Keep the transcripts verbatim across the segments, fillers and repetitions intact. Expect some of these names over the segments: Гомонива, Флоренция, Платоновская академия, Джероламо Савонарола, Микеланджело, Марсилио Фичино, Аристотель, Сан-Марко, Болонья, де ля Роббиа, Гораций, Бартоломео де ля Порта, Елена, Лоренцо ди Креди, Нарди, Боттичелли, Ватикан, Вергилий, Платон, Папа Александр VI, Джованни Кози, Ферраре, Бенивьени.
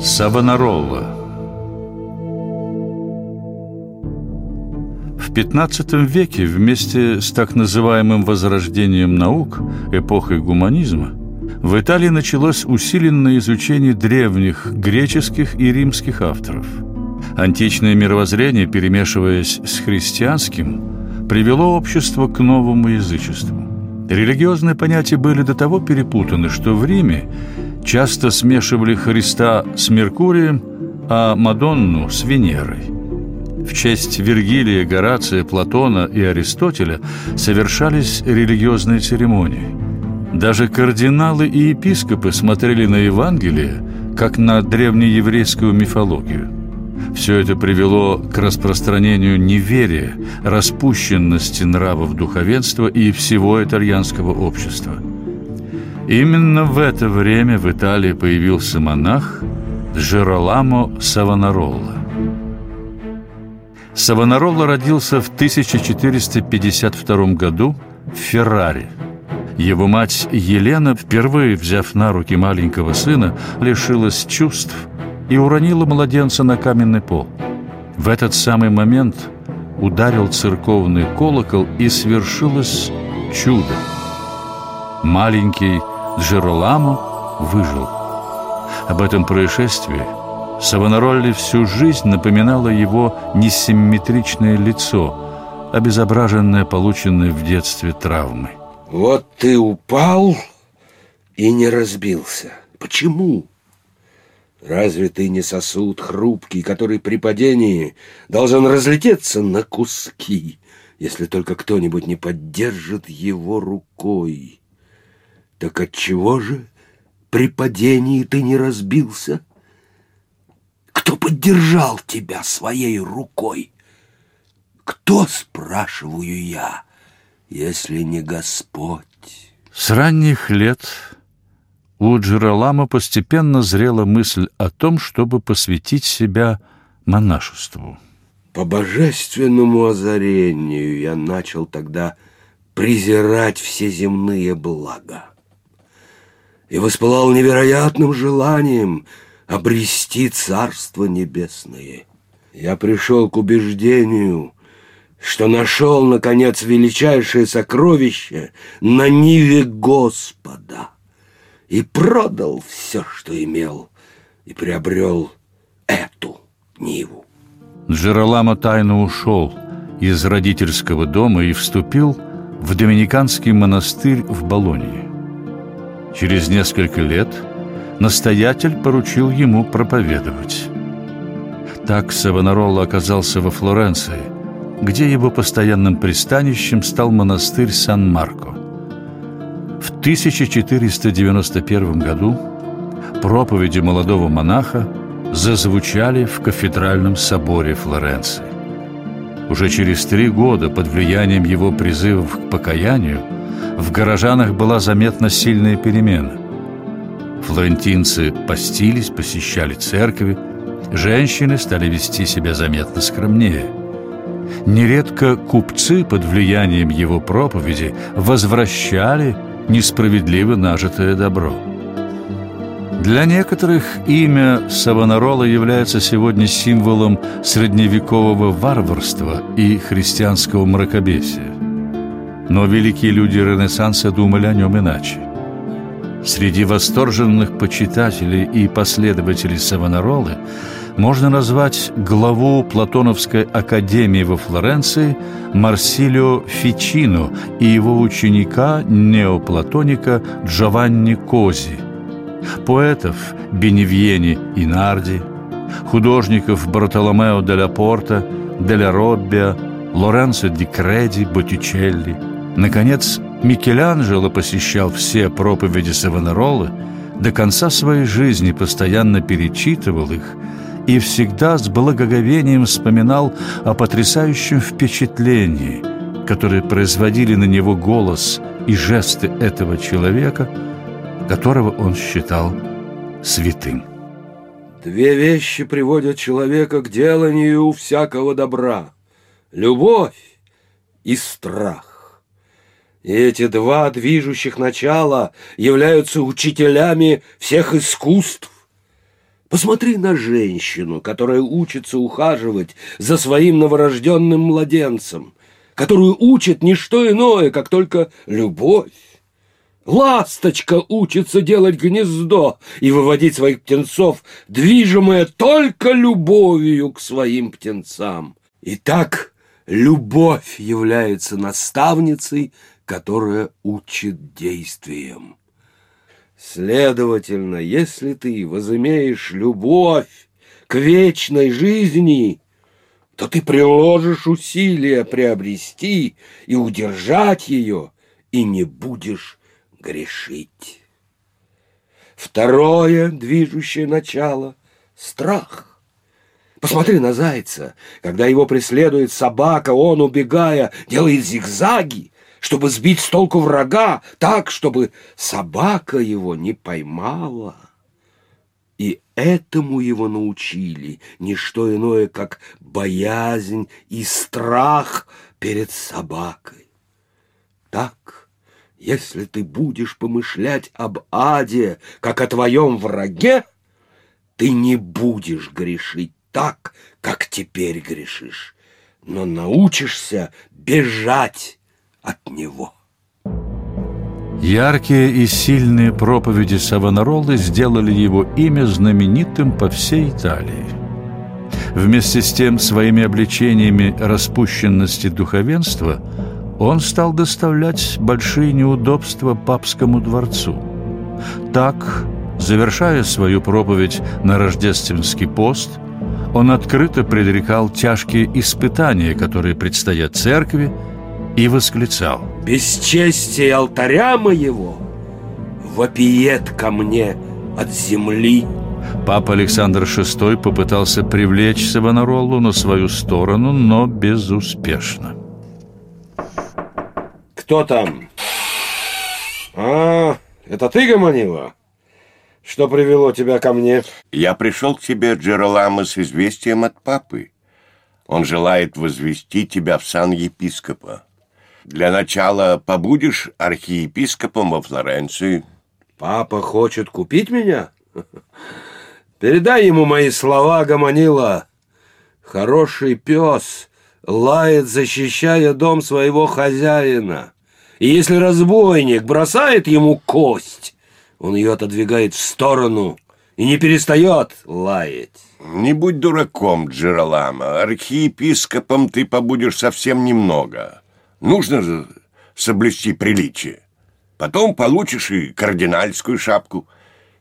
Савонарола. В пятнадцатом веке вместе с так называемым возрождением наук, эпохой гуманизма, в Италии началось усиленное изучение древних греческих и римских авторов. Античное мировоззрение, перемешиваясь с христианским, привело общество к новому язычеству. Религиозные понятия были до того перепутаны, что в Риме часто смешивали Христа с Меркурием, а Мадонну с Венерой. В честь Вергилия, Горация, Платона и Аристотеля совершались религиозные церемонии. Даже кардиналы и епископы смотрели на Евангелие, как на древнееврейскую мифологию. Все это привело к распространению неверия, распущенности нравов духовенства и всего итальянского общества. Именно в это время в Италии появился монах Джероламо Савонарола. Савонарола родился в тысяча четыреста пятьдесят втором году в Ферраре. Его мать Елена, впервые взяв на руки маленького сына, лишилась чувств и уронила младенца на каменный пол. В этот самый момент ударил церковный колокол, и свершилось чудо. Маленький Джероламо выжил. Об этом происшествии Савонароле всю жизнь напоминало его несимметричное лицо, обезображенное полученной в детстве травмой. Вот ты упал и не разбился. Почему? Разве ты не сосуд хрупкий, который при падении должен разлететься на куски, если только кто-нибудь не поддержит его рукой? Так отчего же при падении ты не разбился? Кто поддержал тебя своей рукой? Кто, спрашиваю я, если не Господь? С ранних лет у Джероламо постепенно зрела мысль о том, чтобы посвятить себя монашеству. По божественному озарению я начал тогда презирать все земные блага и воспылал невероятным желанием обрести Царство Небесное. Я пришел к убеждению, что нашел, наконец, величайшее сокровище на ниве Господа, и продал все, что имел, и приобрел эту ниву. Джероламо тайно ушел из родительского дома и вступил в доминиканский монастырь в Болонье. Через несколько лет настоятель поручил ему проповедовать. Так Савонарола оказался во Флоренции, где его постоянным пристанищем стал монастырь Сан-Марко. В тысяча четыреста девяносто первом году проповеди молодого монаха зазвучали в кафедральном соборе Флоренции. Уже через три года под влиянием его призывов к покаянию в горожанах была заметна сильная перемена. Флорентинцы постились, посещали церкви, женщины стали вести себя заметно скромнее. Нередко купцы под влиянием его проповеди возвращали несправедливо нажитое добро. Для некоторых имя Савонарола является сегодня символом средневекового варварства и христианского мракобесия. Но великие люди Ренессанса думали о нем иначе. Среди восторженных почитателей и последователей Савонаролы можно назвать главу Платоновской академии во Флоренции Марсилио Фичино и его ученика, неоплатоника Джованни Кози, поэтов Бенивьени и Нарди, художников Бартоломео де ля Порта, де ля Роббиа, Лоренцо ди Креди, Боттичелли. Наконец, Микеланджело посещал все проповеди Савонаролы, до конца своей жизни постоянно перечитывал их и всегда с благоговением вспоминал о потрясающем впечатлении, которое производили на него голос и жесты этого человека, которого он считал святым. Две вещи приводят человека к деланию всякого добра: любовь и страх. И эти два движущих начала являются учителями всех искусств. Посмотри на женщину, которая учится ухаживать за своим новорожденным младенцем, которую учит не что иное, как только любовь. Ласточка учится делать гнездо и выводить своих птенцов, движимая только любовью к своим птенцам. Итак, любовь является наставницей, которая учит действиям. Следовательно, если ты возымеешь любовь к вечной жизни, то ты приложишь усилия приобрести и удержать ее, и не будешь грешить. Второе движущее начало — страх. Посмотри на зайца. Когда его преследует собака, он, убегая, делает зигзаги, чтобы сбить с толку врага, так, чтобы собака его не поймала. И этому его научили не что иное, как боязнь и страх перед собакой. Так, если ты будешь помышлять об аде, как о твоем враге, ты не будешь грешить так, как теперь грешишь, но научишься бежать от него. Яркие и сильные проповеди Савонаролы сделали его имя знаменитым по всей Италии. Вместе с тем, своими обличениями распущенности духовенства он стал доставлять большие неудобства папскому дворцу. Так, завершая свою проповедь на рождественский пост, он открыто предрекал тяжкие испытания, которые предстоят церкви, и восклицал: «Бесчестие алтаря моего вопиет ко мне от земли». Папа Александр шестой попытался привлечь Савонаролу на свою сторону, но безуспешно. «Кто там? А, это ты, Гомонива? Что привело тебя ко мне?» «Я пришел к тебе, Джероламо, с известием от папы. Он желает возвести тебя в сан епископа. Для начала побудешь архиепископом во Флоренции». «Папа хочет купить меня? Передай ему мои слова, Гомонила. Хороший пес лает, защищая дом своего хозяина. И если разбойник бросает ему кость, он ее отодвигает в сторону и не перестает лаять». «Не будь дураком, Джероламо. Архиепископом ты побудешь совсем немного. Нужно же соблюсти приличие. Потом получишь и кардинальскую шапку.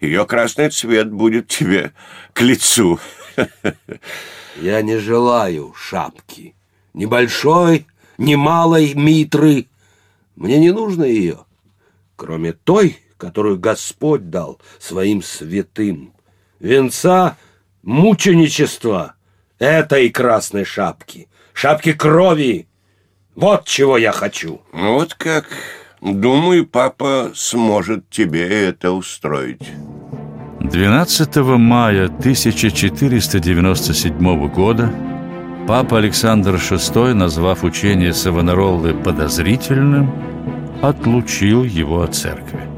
Ее красный цвет будет тебе к лицу». «Я не желаю шапки. Ни большой, ни малой митры. Мне не нужно ее, кроме той, которую Господь дал своим святым. Венца мученичества этой красной шапки, шапки крови. Вот чего я хочу». «Вот как. Думаю, папа сможет тебе это устроить». двенадцатого мая тысяча четыреста девяносто седьмого года папа Александр шестой, назвав учение Савонаролы подозрительным, отлучил его от церкви.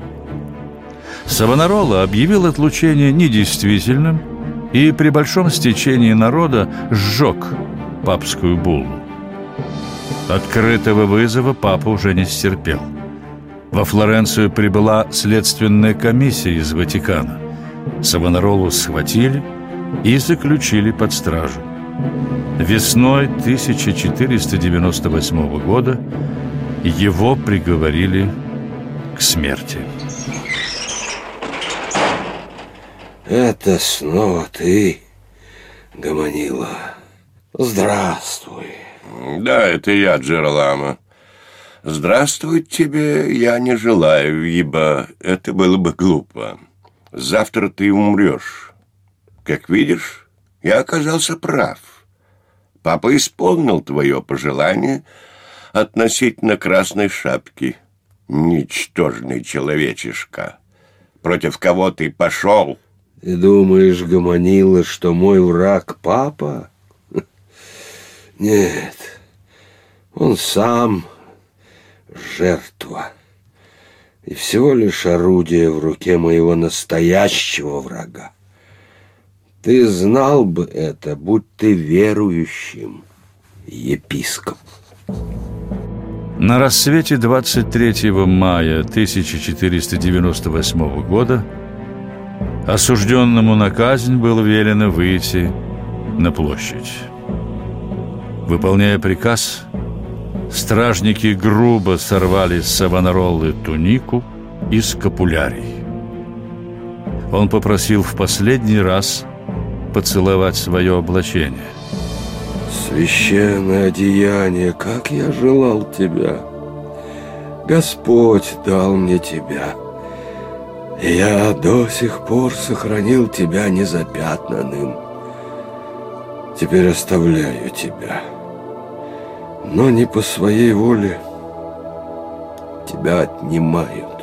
Савонарола объявил отлучение недействительным и при большом стечении народа сжег папскую буллу. Открытого вызова папа уже не стерпел. Во Флоренцию прибыла следственная комиссия из Ватикана. Савонаролу схватили и заключили под стражу. Весной тысяча четыреста девяносто восьмого года его приговорили к смерти. «Это снова ты, Гомонила. Здравствуй». «Да, это я, Джероламо. Здравствовать тебе я не желаю, ибо это было бы глупо. Завтра ты умрешь. Как видишь, я оказался прав. Папа исполнил твое пожелание относительно красной шапки. Ничтожный человечишка, против кого ты пошел». «Ты думаешь, Гомонила, что мой враг папа? Нет, он сам жертва и всего лишь орудие в руке моего настоящего врага. Ты знал бы это, будь ты верующим, епископ. На рассвете двадцать третьего мая тысяча четыреста девяносто восьмого года осужденному на казнь было велено выйти на площадь. Выполняя приказ, стражники грубо сорвали с Савонаролы тунику и скапулярий. Он попросил в последний раз поцеловать свое облачение. Священное одеяние, как я желал тебя! Господь дал мне тебя. Я до сих пор сохранил тебя незапятнанным. Теперь оставляю тебя, но не по своей воле. Тебя отнимают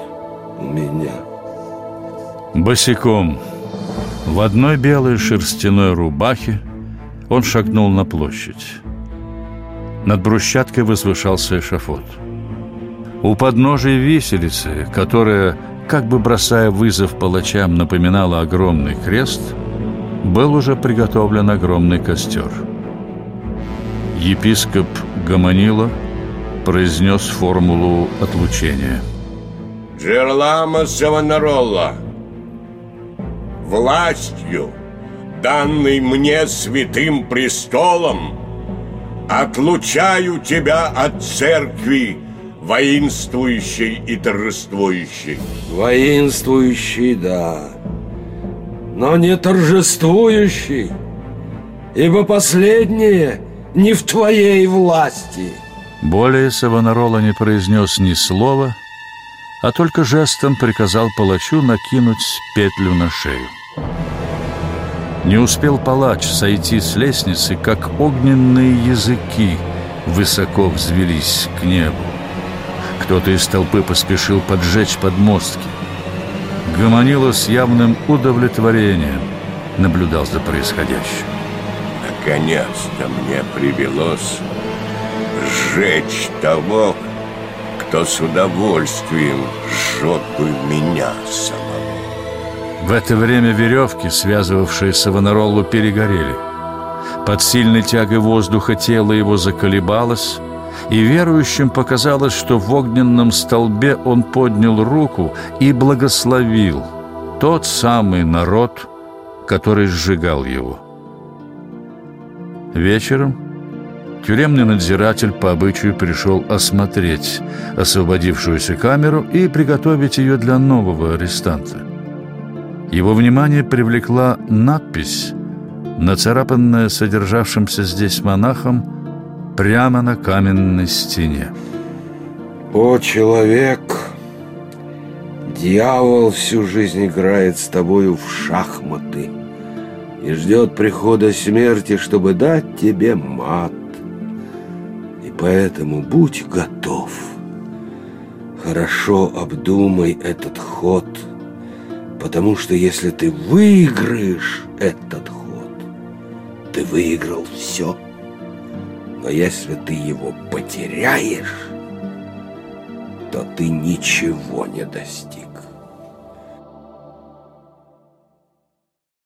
у меня. Босиком, в одной белой шерстяной рубахе, он шагнул на площадь. Над брусчаткой возвышался эшафот. У подножия виселицы, которая, как бы бросая вызов палачам, напоминала огромный крест, был уже приготовлен огромный костер. Епископ Гомонила произнес формулу отлучения. Джероламо Савонарола, властью, данной мне святым престолом, отлучаю тебя от церкви, воинствующей и торжествующей. Воинствующий, да, но не торжествующий, ибо последнее не в твоей власти. Более Савонарола не произнес ни слова, а только жестом приказал палачу накинуть петлю на шею. Не успел палач сойти с лестницы, как огненные языки высоко взвелись к небу. Кто-то из толпы поспешил поджечь подмостки. Гомонила с явным удовлетворением наблюдал за происходящим. Наконец-то мне привелось сжечь того, кто с удовольствием сжег бы меня самого. В это время веревки, связывавшие Савонаролу, перегорели. Под сильной тягой воздуха тело его заколебалось, и верующим показалось, что в огненном столбе он поднял руку и благословил тот самый народ, который сжигал его. Вечером тюремный надзиратель по обычаю пришел осмотреть освободившуюся камеру и приготовить ее для нового арестанта. Его внимание привлекла надпись, нацарапанная содержавшимся здесь монахом прямо на каменной стене. О, человек, дьявол всю жизнь играет с тобою в шахматы и ждет прихода смерти, чтобы дать тебе мат. И поэтому будь готов. Хорошо обдумай этот ход, потому что если ты выиграешь этот ход, ты выиграл все. Но если ты его потеряешь, то ты ничего не достиг.